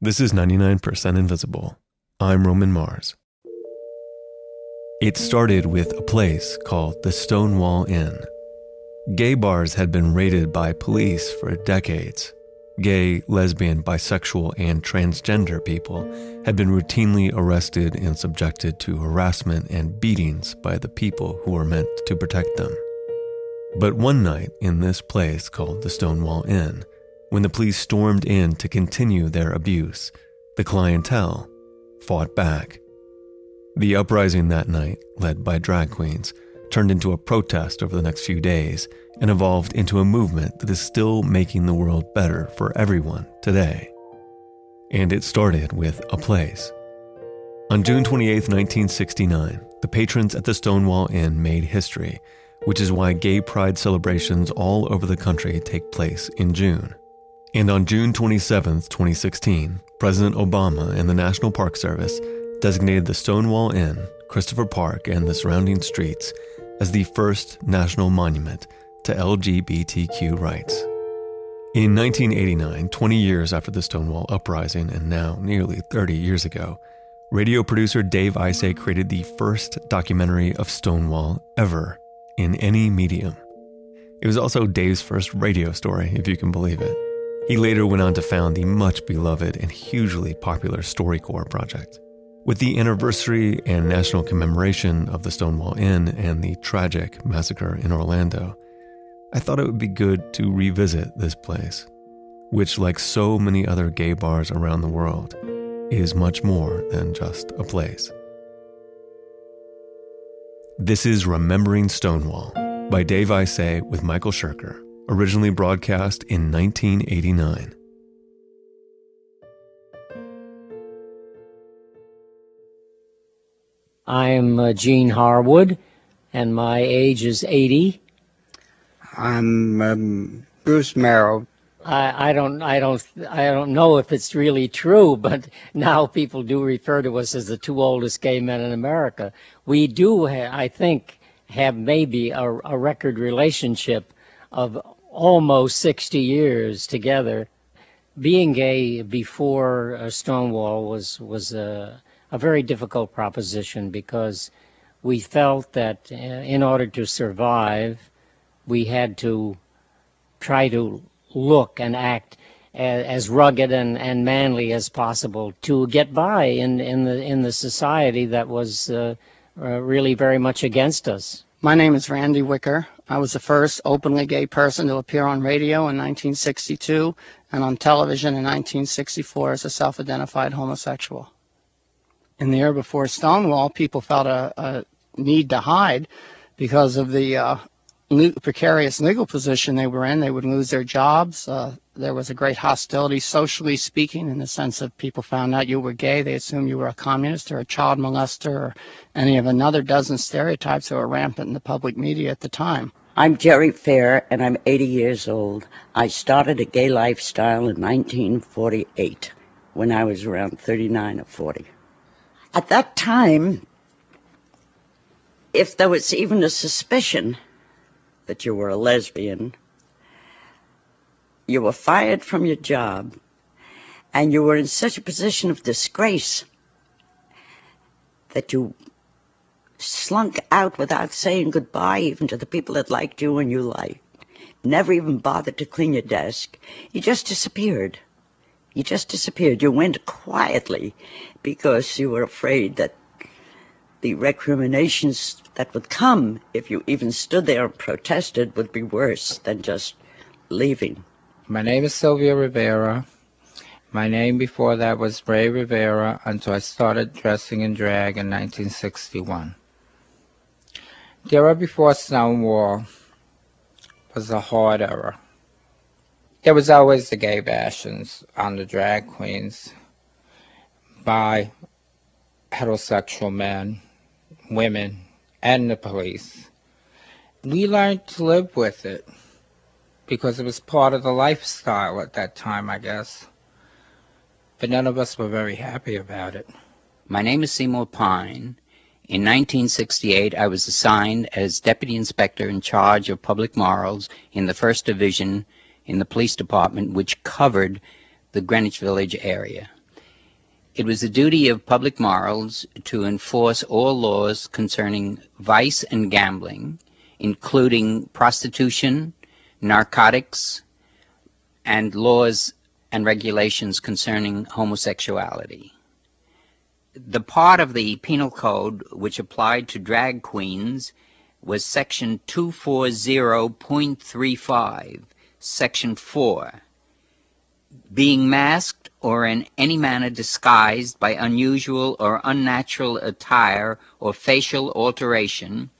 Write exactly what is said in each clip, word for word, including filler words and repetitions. This is ninety-nine percent Invisible. I'm Roman Mars. It started with a place called the Stonewall Inn. Gay bars had been raided by police for decades. Gay, lesbian, bisexual, and transgender people had been routinely arrested and subjected to harassment and beatings by the people who were meant to protect them. But one night in this place called the Stonewall Inn, when the police stormed in to continue their abuse, the clientele fought back. The uprising that night, led by drag queens, turned into a protest over the next few days and evolved into a movement that is still making the world better for everyone today. And it started with a place. On June twenty-eighth, nineteen sixty-nine, the patrons at the Stonewall Inn made history, which is why gay pride celebrations all over the country take place in June. And on June twenty-seventh, twenty sixteen, President Obama and the National Park Service designated the Stonewall Inn, Christopher Park, and the surrounding streets as the first national monument to L G B T Q rights. In nineteen eighty-nine, twenty years after the Stonewall Uprising and now nearly thirty years ago, radio producer Dave Isay created the first documentary of Stonewall ever in any medium. It was also Dave's first radio story, if you can believe it. He later went on to found the much beloved and hugely popular StoryCorps project. With the anniversary and national commemoration of the Stonewall Inn and the tragic massacre in Orlando, I thought it would be good to revisit this place, which, like so many other gay bars around the world, is much more than just a place. This is Remembering Stonewall by Dave Isay with Michael Shurker, originally broadcast in nineteen eighty-nine. I'm uh, Gene Harwood, and my age is eighty. I'm um, Bruce Merrill. I, I don't, I don't, I don't know if it's really true, but now people do refer to us as the two oldest gay men in America. We do, ha- I think, have maybe a, a record relationship of almost sixty years together. Being gay before uh, Stonewall was was a. Uh, a very difficult proposition, because we felt that in order to survive, we had to try to look and act as rugged and, and manly as possible to get by in, in the in the society that was uh, uh, really very much against us. My name is Randy Wicker. I was the first openly gay person to appear on radio in nineteen sixty-two and on television in nineteen sixty-four as a self-identified homosexual. In the year before Stonewall, people felt a, a need to hide because of the uh, precarious legal position they were in. They would lose their jobs. Uh, there was a great hostility, socially speaking, in the sense of people found out you were gay. They assumed you were a communist or a child molester or any of another dozen stereotypes that were rampant in the public media at the time. I'm Jerry Fair, and I'm eighty years old. I started a gay lifestyle in nineteen forty-eight when I was around thirty-nine or forty. At that time, if there was even a suspicion that you were a lesbian, you were fired from your job, and you were in such a position of disgrace that you slunk out without saying goodbye even to the people that liked you and you liked. Never even bothered to clean your desk. You just disappeared. You just disappeared. You went quietly because you were afraid that the recriminations that would come if you even stood there and protested would be worse than just leaving. My name is Sylvia Rivera. My name before that was Bray Rivera until I started dressing in drag in nineteen sixty-one. The era before Stonewall was a hard era. There was always the gay bashings on the drag queens by heterosexual men, women, and the police. We learned to live with it because it was part of the lifestyle at that time, I guess. But none of us were very happy about it. My name is Seymour Pine. In nineteen sixty-eight, I was assigned as deputy inspector in charge of public morals in the first division in the police department, which covered the Greenwich Village area. It was the duty of public morals to enforce all laws concerning vice and gambling, including prostitution, narcotics, and laws and regulations concerning homosexuality. The part of the penal code which applied to drag queens was section two forty point thirty-five, section four, being masked or in any manner disguised by unusual or unnatural attire or facial alteration,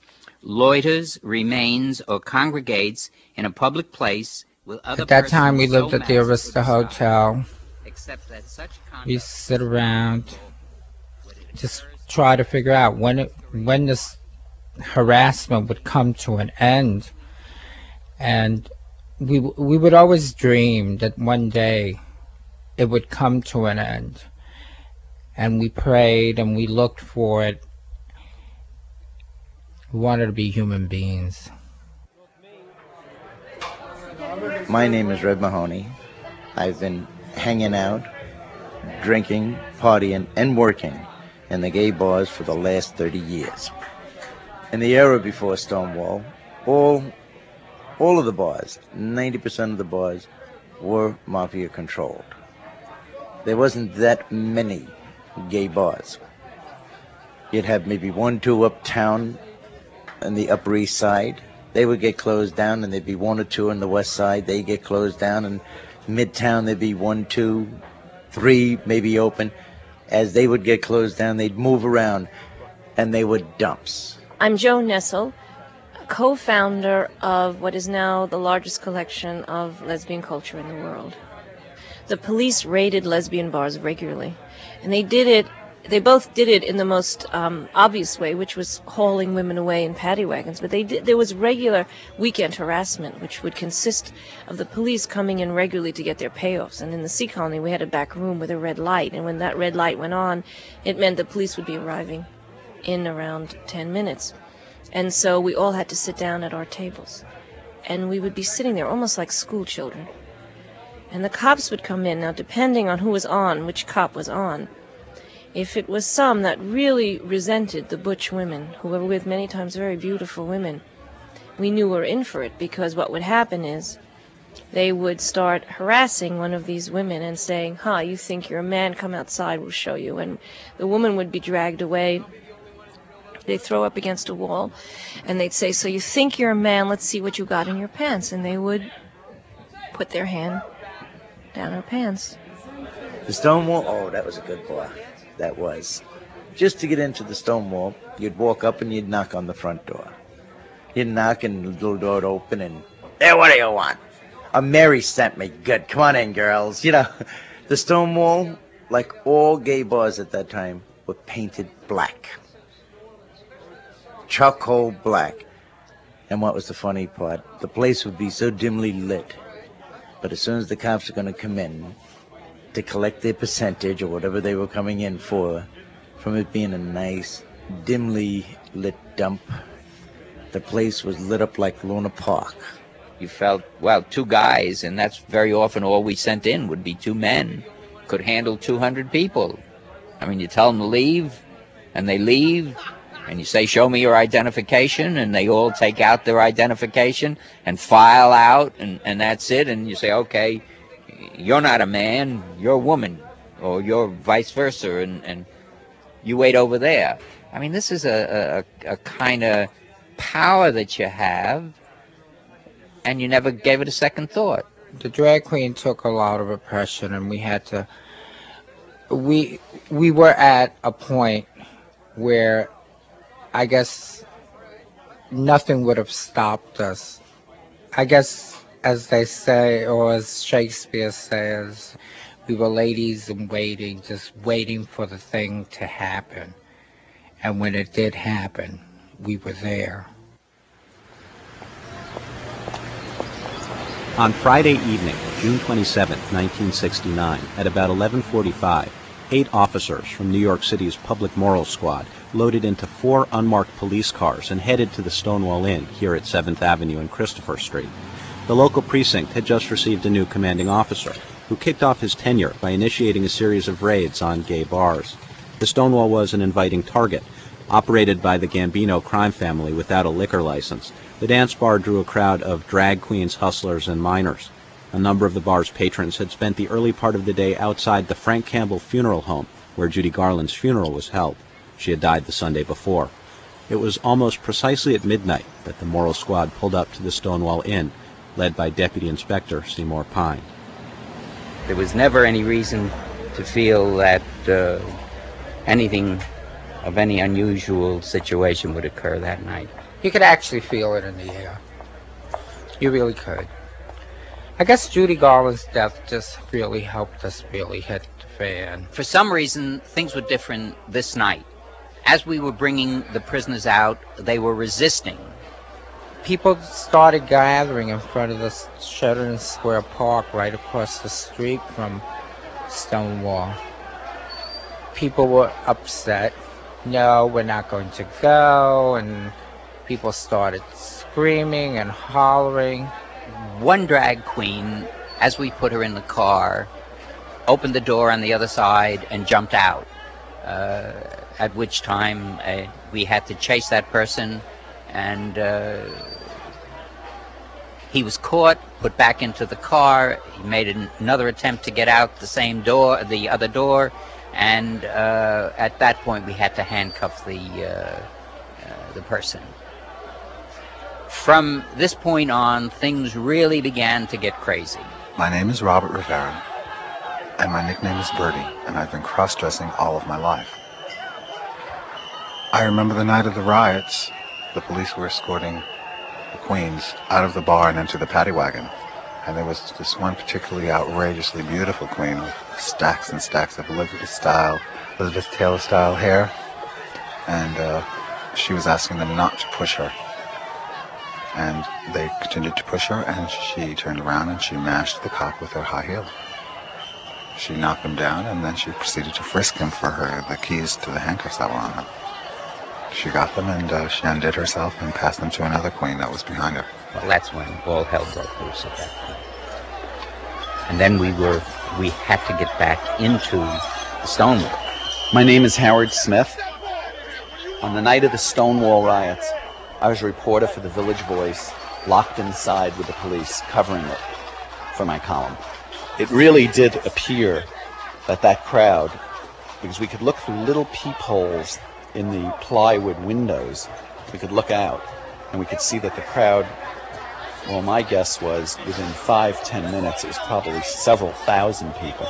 loiters, remains, or congregates in a public place with other persons. At that time, we lived at the Arista Hotel. Except that such conduct, we sit around, just try to figure out when it, when this harassment would come to an end, and we we would always dream that one day it would come to an end, and we prayed and we looked for it. We wanted to be human beings. My name is Red Mahoney. I've been hanging out, drinking, partying, and working in the gay bars for the last thirty years. In the era before Stonewall, all all of the bars, ninety percent of the bars, were mafia controlled. There wasn't that many gay bars. You'd have maybe one, two uptown, in the Upper East Side, they would get closed down, and there'd be one or two on the West Side, they'd get closed down, and Midtown there'd be one, two, three, maybe open. As they would get closed down, they'd move around, and they were dumps. I'm Joan Nestle, co-founder of what is now the largest collection of lesbian culture in the world. The police raided lesbian bars regularly, and they did it They both did it in the most um, obvious way, which was hauling women away in paddy wagons. But they did, there was regular weekend harassment, which would consist of the police coming in regularly to get their payoffs. And in the Sea Colony, we had a back room with a red light. And when that red light went on, it meant the police would be arriving in around ten minutes. And so we all had to sit down at our tables. And we would be sitting there almost like school children. And the cops would come in. Now, depending on who was on, which cop was on, if it was some that really resented the butch women, who were with many times very beautiful women, we knew were in for it, because what would happen is they would start harassing one of these women and saying, "Huh, you think you're a man? Come outside, we'll show you." And the woman would be dragged away. They'd throw up against a wall, and they'd say, "So you think you're a man? Let's see what you got in your pants." And they would put their hand down her pants. The Stonewall, oh, that was a good block. That was. Just to get into the Stonewall, you'd walk up and you'd knock on the front door. You'd knock and the little door would open and, "Hey, what do you want?" "Oh, Mary sent me." "Good. Come on in, girls." You know, the Stonewall, like all gay bars at that time, were painted black. Charcoal black. And what was the funny part? The place would be so dimly lit, but as soon as the cops are going to come in to collect their percentage or whatever they were coming in for, from it being a nice, dimly lit dump, the place was lit up like Luna Park. You felt, well, two guys, and that's very often all we sent in would be two men, could handle two hundred people. I mean, you tell them to leave, and they leave, and you say, "Show me your identification," and they all take out their identification and file out, and, and that's it, and you say, "Okay, you're not a man, you're a woman," or "You're vice versa, and, and you wait over there." I mean, this is a, a, a kind of power that you have, and you never gave it a second thought. The drag queen took a lot of oppression, and we had to, we, we were at a point where I guess nothing would have stopped us. I guess, as they say, or as Shakespeare says, we were ladies in waiting, just waiting for the thing to happen. And when it did happen, we were there. On Friday evening, June twenty-seventh, nineteen sixty-nine, at about eleven forty-five, eight officers from New York City's Public Moral Squad loaded into four unmarked police cars and headed to the Stonewall Inn here at seventh Avenue and Christopher Street. The local precinct had just received a new commanding officer, who kicked off his tenure by initiating a series of raids on gay bars. The Stonewall was an inviting target, operated by the Gambino crime family without a liquor license. The dance bar drew a crowd of drag queens, hustlers, and minors. A number of the bar's patrons had spent the early part of the day outside the Frank Campbell Funeral Home, where Judy Garland's funeral was held. She had died the Sunday before. It was almost precisely at midnight that the moral squad pulled up to the Stonewall Inn, led by Deputy Inspector Seymour Pine. There was never any reason to feel that uh, anything of any unusual situation would occur that night. You could actually feel it in the air. You really could. I guess Judy Garland's death just really helped us really hit the fan. For some reason, things were different this night. As we were bringing the prisoners out, they were resisting. People started gathering in front of the Sheridan Square Park right across the street from Stonewall. People were upset. No, we're not going to go, and people started screaming and hollering. One drag queen, as we put her in the car, opened the door on the other side and jumped out, uh, at which time uh, we had to chase that person, and uh, he was caught, put back into the car. He made an another attempt to get out the same door, the other door, and uh, at that point we had to handcuff the uh, uh, the person. From this point on, things really began to get crazy. My name is Robert Rivera, and my nickname is Bertie, and I've been cross-dressing all of my life. I remember the night of the riots. The police were escorting the queens out of the bar and into the paddy wagon, and there was this one particularly outrageously beautiful queen with stacks and stacks of Elizabeth-style, Elizabeth Taylor-style hair, and uh, she was asking them not to push her. And they continued to push her, and she turned around and she mashed the cop with her high heel. She knocked him down, and then she proceeded to frisk him for her the keys to the handcuffs that were on him. She got them, and uh, she undid herself and passed them to another queen that was behind her. Well, that's when all hell broke loose at that point. And then we were, we had to get back into the Stonewall. My name is Howard Smith. On the night of the Stonewall riots, I was a reporter for the Village Voice, locked inside with the police, covering it for my column. It really did appear that that crowd, because we could look through little peepholes in the plywood windows, we could look out, and we could see that the crowd, well, my guess was within five, ten minutes, it was probably several thousand people.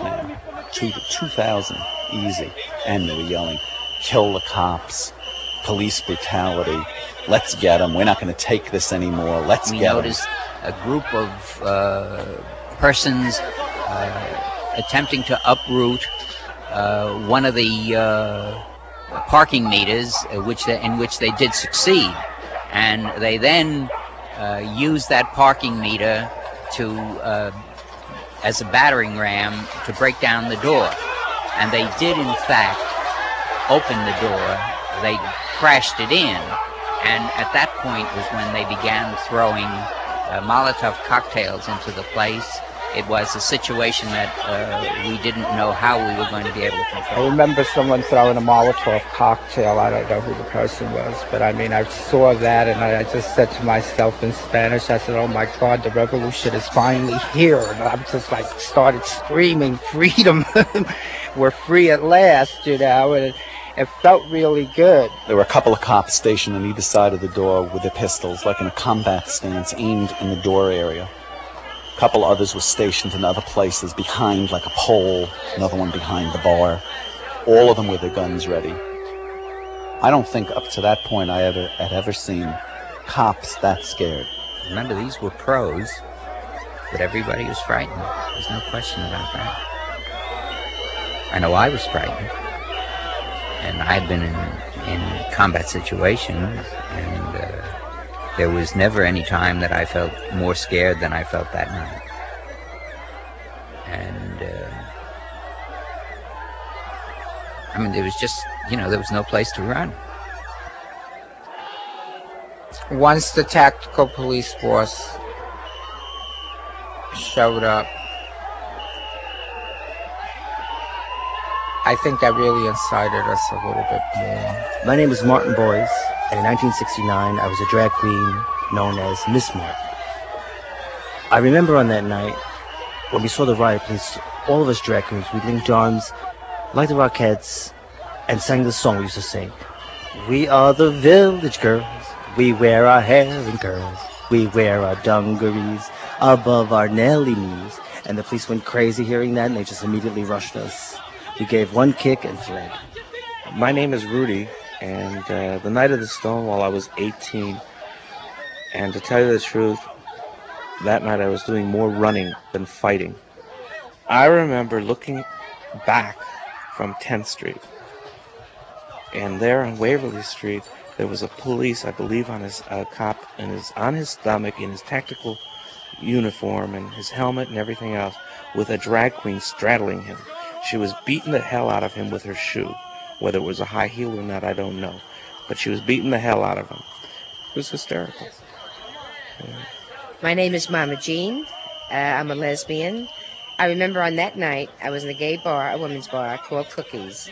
Now, two, two thousand, easy. And they were yelling, "Kill the cops. Police brutality. Let's get them. We're not going to take this anymore. Let's we get them." We noticed a group of uh, persons uh, attempting to uproot uh, one of the uh, parking meters, uh, which they, in which they did succeed. And they then uh, used that parking meter to uh, as a battering ram to break down the door. And they did, in fact, open the door. They crashed it in, and at that point was when they began throwing uh, Molotov cocktails into the place. It was a situation that uh, we didn't know how we were going to be able to control. I remember someone throwing a Molotov cocktail. I don't know who the person was, but I mean, I saw that, and I just said to myself in Spanish, I said, "Oh my God, the revolution is finally here." And I just like started screaming, "Freedom! We're free at last," you know. And it felt really good. There were a couple of cops stationed on either side of the door with their pistols, like in a combat stance, aimed in the door area. A couple others were stationed in other places, behind like a pole, another one behind the bar. All of them with their guns ready. I don't think up to that point I ever had ever seen cops that scared. Remember, these were pros, but everybody was frightened. There's no question about that. I know I was frightened. And I've been in, in combat situations, and uh, there was never any time that I felt more scared than I felt that night. And, uh, I mean, there was just, you know, there was no place to run. Once the tactical police force showed up, I think that really incited us a little bit more. My name is Martin Boyce, and in nineteen sixty-nine, I was a drag queen known as Miss Mark. I remember on that night, when we saw the riot police, all of us drag queens, we linked arms like the Rockettes and sang the song we used to sing. We are the village girls, we wear our hair in curls, we wear our dungarees above our Nelly knees. And the police went crazy hearing that, and they just immediately rushed us. We gave one kick and fled. My name is Rudy, and uh, the night of the Stonewall, I was eighteen. And to tell you the truth, that night I was doing more running than fighting. I remember looking back from tenth street. And there on Waverly Street, there was a police, I believe, on his uh, cop, and his on his stomach in his tactical uniform and his helmet and everything else, with a drag queen straddling him. She was beating the hell out of him with her shoe. Whether it was a high heel or not, I don't know. But she was beating the hell out of him. It was hysterical. Yeah. My name is Mama Jean. Uh, I'm a lesbian. I remember on that night, I was in a gay bar, a women's bar, called Cookies.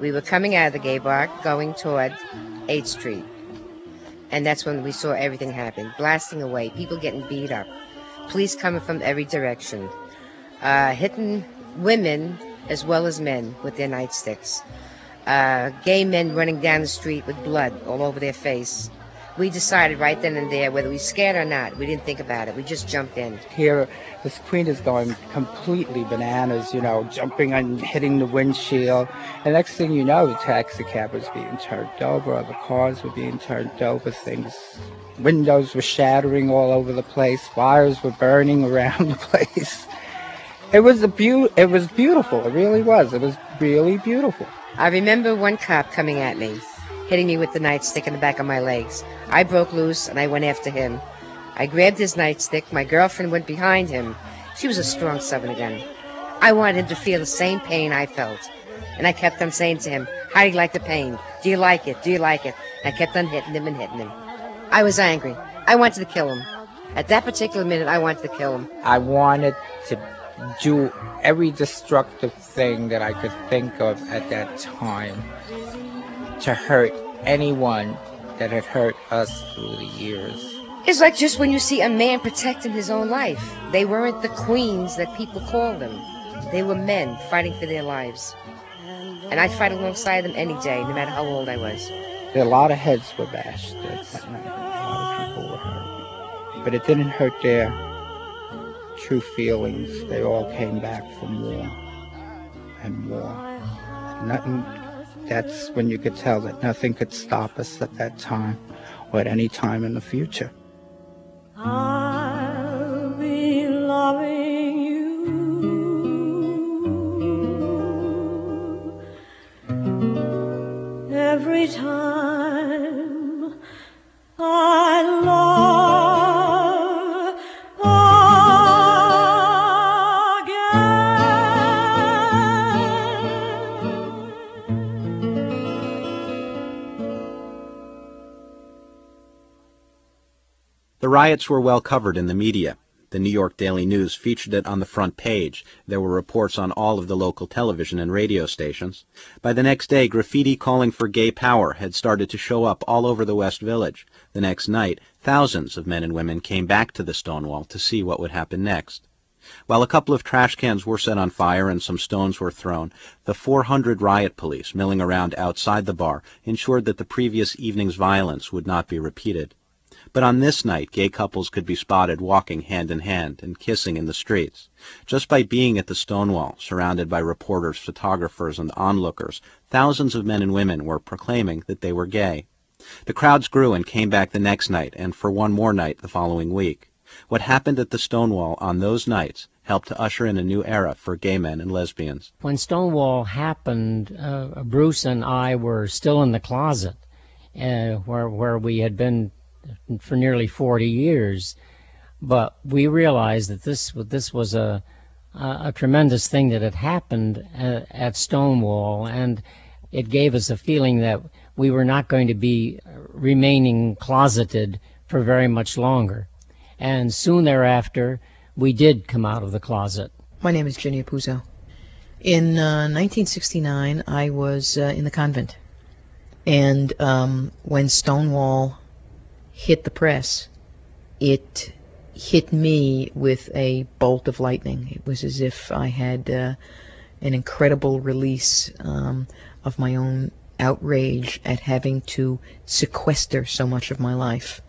We were coming out of the gay bar, going toward eighth street. And that's when we saw everything happen, blasting away, people getting beat up, police coming from every direction, uh, hitting women as well as men with their nightsticks, uh, gay men running down the street with blood all over their face. We decided right then and there, whether we were scared or not, we didn't think about it. We just jumped in. Here, this queen is going completely bananas, you know, jumping and hitting the windshield. And next thing you know, the taxi cab was being turned over, other cars were being turned over, things, windows were shattering all over the place, fires were burning around the place. It was a beau- It was beautiful. It really was. It was really beautiful. I remember one cop coming at me, hitting me with the nightstick in the back of my legs. I broke loose, and I went after him. I grabbed his nightstick. My girlfriend went behind him. She was a strong Southern gun. I wanted him to feel the same pain I felt. And I kept on saying to him, how do you like the pain? Do you like it? Do you like it? And I kept on hitting him and hitting him. I was angry. I wanted to kill him. At that particular minute, I wanted to kill him. I wanted to do every destructive thing that I could think of at that time to hurt anyone that had hurt us through the years. It's like just when you see a man protecting his own life. They weren't the queens that people call them. They were men fighting for their lives. And I'd fight alongside them any day, no matter how old I was. A lot of heads were bashed that night. A lot of people were hurt. But it didn't hurt their true feelings. They all came back for more and more. Nothing. That's when you could tell that nothing could stop us at that time or at any time in the future. I'll be loving you every time I love. The riots were well covered in the media. The New York Daily News featured it on the front page. There were reports on all of the local television and radio stations. By the next day, graffiti calling for gay power had started to show up all over the West Village. The next night, thousands of men and women came back to the Stonewall to see what would happen next. While a couple of trash cans were set on fire and some stones were thrown, the four hundred riot police milling around outside the bar ensured that the previous evening's violence would not be repeated. But on this night, gay couples could be spotted walking hand in hand and kissing in the streets. Just by being at the Stonewall, surrounded by reporters, photographers, and onlookers, thousands of men and women were proclaiming that they were gay. The crowds grew and came back the next night, and for one more night the following week. What happened at the Stonewall on those nights helped to usher in a new era for gay men and lesbians. When Stonewall happened, uh, Bruce and I were still in the closet, uh, where, where we had been for nearly forty years, but we realized that this this was a a tremendous thing that had happened at, at Stonewall, and it gave us a feeling that we were not going to be remaining closeted for very much longer. And soon thereafter, we did come out of the closet. My name is Ginny Apuzzo, In uh, nineteen sixty-nine, I was uh, in the convent. And um, when Stonewall hit the press, it hit me with a bolt of lightning. It was as if I had uh, an incredible release um, of my own outrage at having to sequester so much of my life.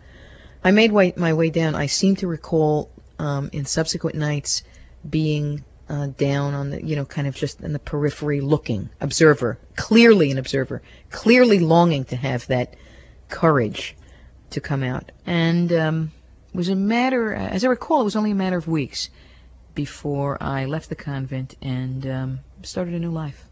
I made way, my way down. I seem to recall um, in subsequent nights being uh, down on the, you know, kind of just in the periphery looking, observer, clearly an observer, clearly longing to have that courage to come out. And um, it was a matter, as I recall, it was only a matter of weeks before I left the convent and um, started a new life.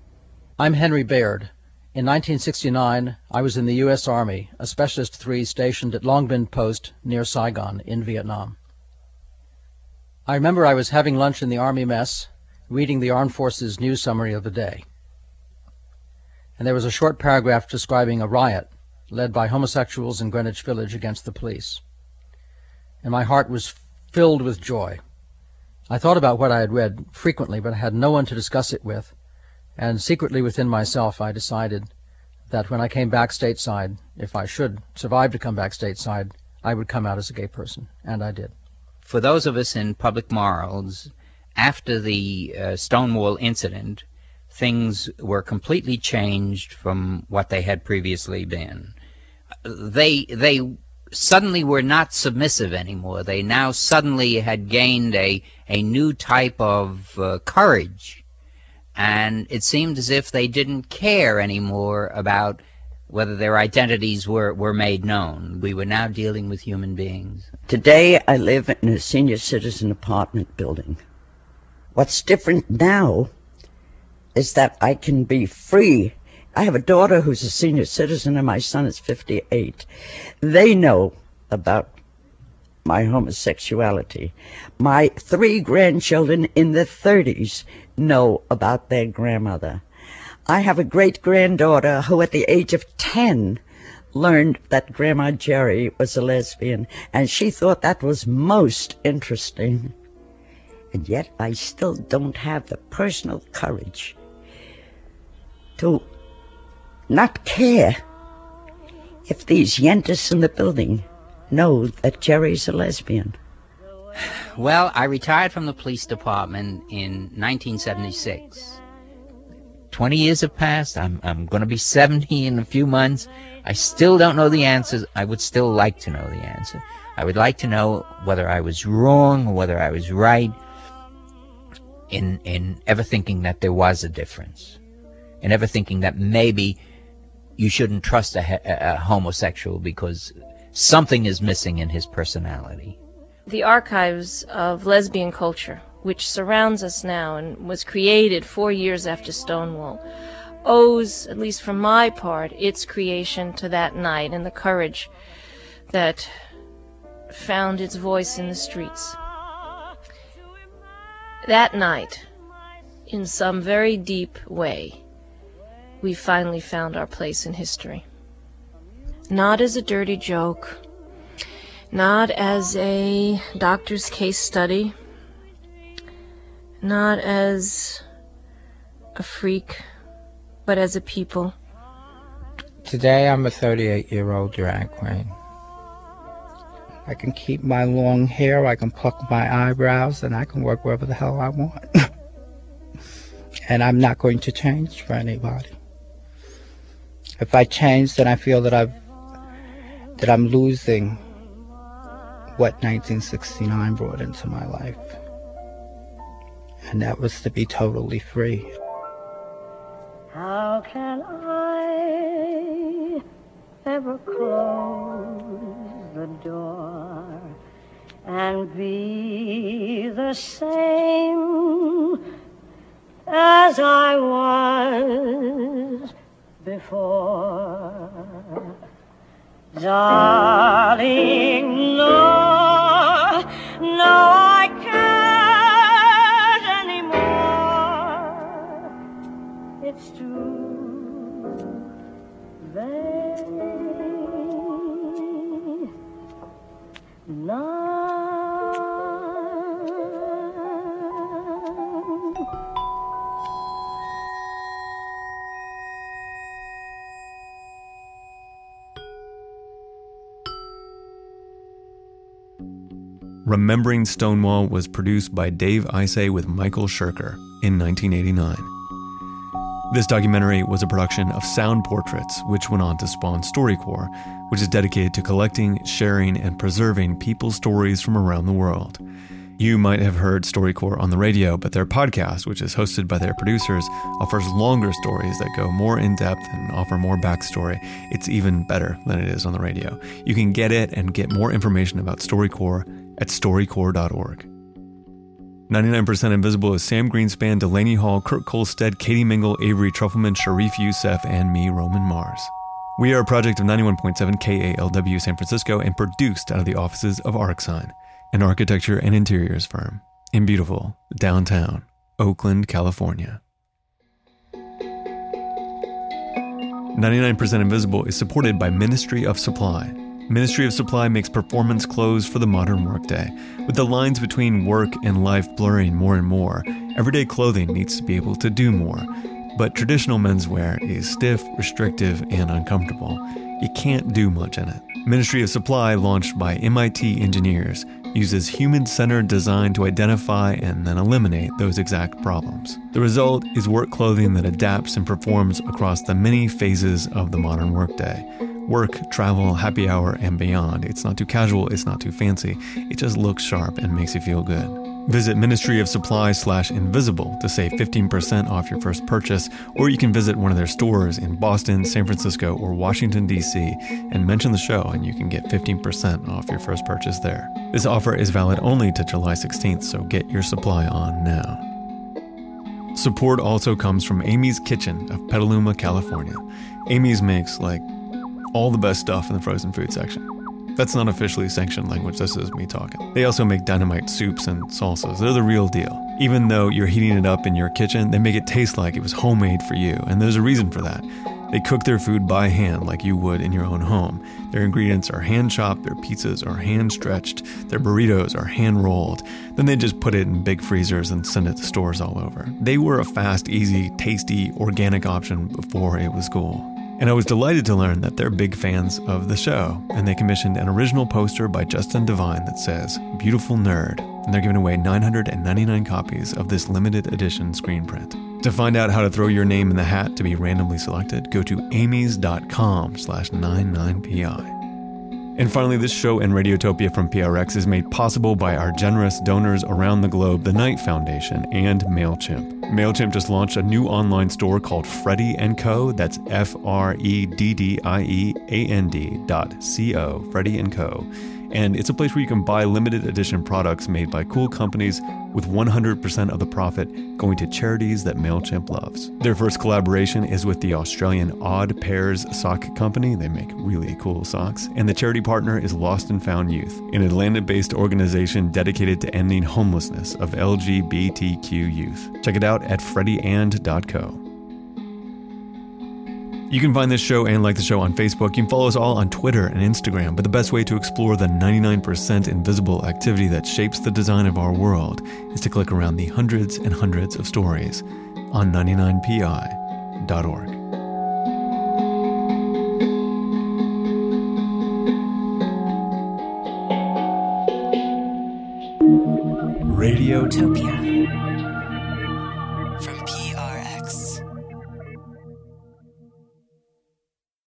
I'm Henry Baird. In nineteen sixty-nine, I was in the U S Army, a Specialist three stationed at Long Binh Post near Saigon in Vietnam. I remember I was having lunch in the Army mess, reading the Armed Forces news summary of the day. And there was a short paragraph describing a riot led by homosexuals in Greenwich Village against the police. And my heart was filled with joy. I thought about what I had read frequently, but I had no one to discuss it with. And secretly within myself, I decided that when I came back stateside, if I should survive to come back stateside, I would come out as a gay person, and I did. For those of us in public morals, after the uh, Stonewall incident, things were completely changed from what they had previously been. They, they suddenly were not submissive anymore. They now suddenly had gained a, a new type of uh, courage. And it seemed as if they didn't care anymore about whether their identities were, were made known. We were now dealing with human beings. Today, I live in a senior citizen apartment building. What's different now is that I can be free. I have a daughter who's a senior citizen, and my son is fifty-eight. They know about my homosexuality. My three grandchildren in their thirties know about their grandmother. I have a great-granddaughter who at the age of ten learned that Grandma Jerry was a lesbian, and she thought that was most interesting. And yet I still don't have the personal courage to not care if these yentas in the building know that Jerry's a lesbian. Well, I retired from the police department in nineteen seventy-six. Twenty years have passed. I'm, I'm going to be seventy in a few months. I still don't know the answers. I would still like to know the answer. I would like to know whether I was wrong or whether I was right in, in ever thinking that there was a difference, in ever thinking that maybe you shouldn't trust a, a homosexual because something is missing in his personality. The archives of lesbian culture, which surrounds us now and was created four years after Stonewall, owes, at least for my part, its creation to that night and the courage that found its voice in the streets. That night, in some very deep way, we finally found our place in history. Not as a dirty joke, not as a doctor's case study, not as a freak, but as a people. Today I'm a thirty-eight-year-old drag queen. I can keep my long hair, I can pluck my eyebrows, and I can work wherever the hell I want. And I'm not going to change for anybody. If I change, then I feel that I've that I'm losing what nineteen sixty-nine brought into my life. And that was to be totally free. How can I ever close the door and be the same as I was before? Darling, no, no, I can't anymore. It's too vain. Love. Remembering Stonewall was produced by Dave Isay with Michael Shurker in nineteen eighty-nine. This documentary was a production of Sound Portraits, which went on to spawn StoryCorps, which is dedicated to collecting, sharing, and preserving people's stories from around the world. You might have heard StoryCorps on the radio, but their podcast, which is hosted by their producers, offers longer stories that go more in-depth and offer more backstory. It's even better than it is on the radio. You can get it and get more information about StoryCorps at storycorps dot org. ninety-nine percent Invisible is Sam Greenspan, Delaney Hall, Kurt Kolstad, Katie Mingle, Avery Truffleman, Sharif Youssef, and me, Roman Mars. We are a project of ninety-one point seven K A L W San Francisco and produced out of the offices of ArcSign, an architecture and interiors firm in beautiful downtown Oakland, California. ninety-nine percent Invisible is supported by Ministry of Supply. Ministry of Supply makes performance clothes for the modern workday. With the lines between work and life blurring more and more, everyday clothing needs to be able to do more. But traditional menswear is stiff, restrictive, and uncomfortable. You can't do much in it. Ministry of Supply, launched by M I T engineers, uses human-centered design to identify and then eliminate those exact problems. The result is work clothing that adapts and performs across the many phases of the modern workday. Work, travel, happy hour, and beyond. It's not too casual, it's not too fancy. It just looks sharp and makes you feel good. Visit Ministry of Supply slash Invisible to save fifteen percent off your first purchase, or you can visit one of their stores in Boston, San Francisco, or Washington, D C, and mention the show and you can get fifteen percent off your first purchase there. This offer is valid only to July sixteenth, so get your supply on now. Support also comes from Amy's Kitchen of Petaluma, California. Amy's makes, like, all the best stuff in the frozen food section. That's not officially sanctioned language, this is me talking. They also make dynamite soups and salsas. They're the real deal. Even though you're heating it up in your kitchen, they make it taste like it was homemade for you, and there's a reason for that. They cook their food by hand like you would in your own home. Their ingredients are hand-chopped, their pizzas are hand-stretched, their burritos are hand-rolled. Then they just put it in big freezers and send it to stores all over. They were a fast, easy, tasty, organic option before it was cool. And I was delighted to learn that they're big fans of the show, and they commissioned an original poster by Justin Devine that says, "Beautiful Nerd," and they're giving away nine hundred ninety-nine copies of this limited edition screen print. To find out how to throw your name in the hat to be randomly selected, go to amys.com slash 99pi. And finally, this show and Radiotopia from P R X is made possible by our generous donors around the globe, the Knight Foundation, and MailChimp. MailChimp just launched a new online store called Freddie and Co. That's F R E D D I E A N D dot C O, Freddie and Co. And it's a place where you can buy limited edition products made by cool companies with one hundred percent of the profit going to charities that MailChimp loves. Their first collaboration is with the Australian Odd Pairs Sock Company. They make really cool socks. And the charity partner is Lost and Found Youth, an Atlanta-based organization dedicated to ending homelessness of L G B T Q youth. Check it out at freddie and dot co. You can find this show and like the show on Facebook. You can follow us all on Twitter and Instagram, but the best way to explore the ninety-nine percent invisible activity that shapes the design of our world is to click around the hundreds and hundreds of stories on ninety-nine p i dot org. Radiotopia.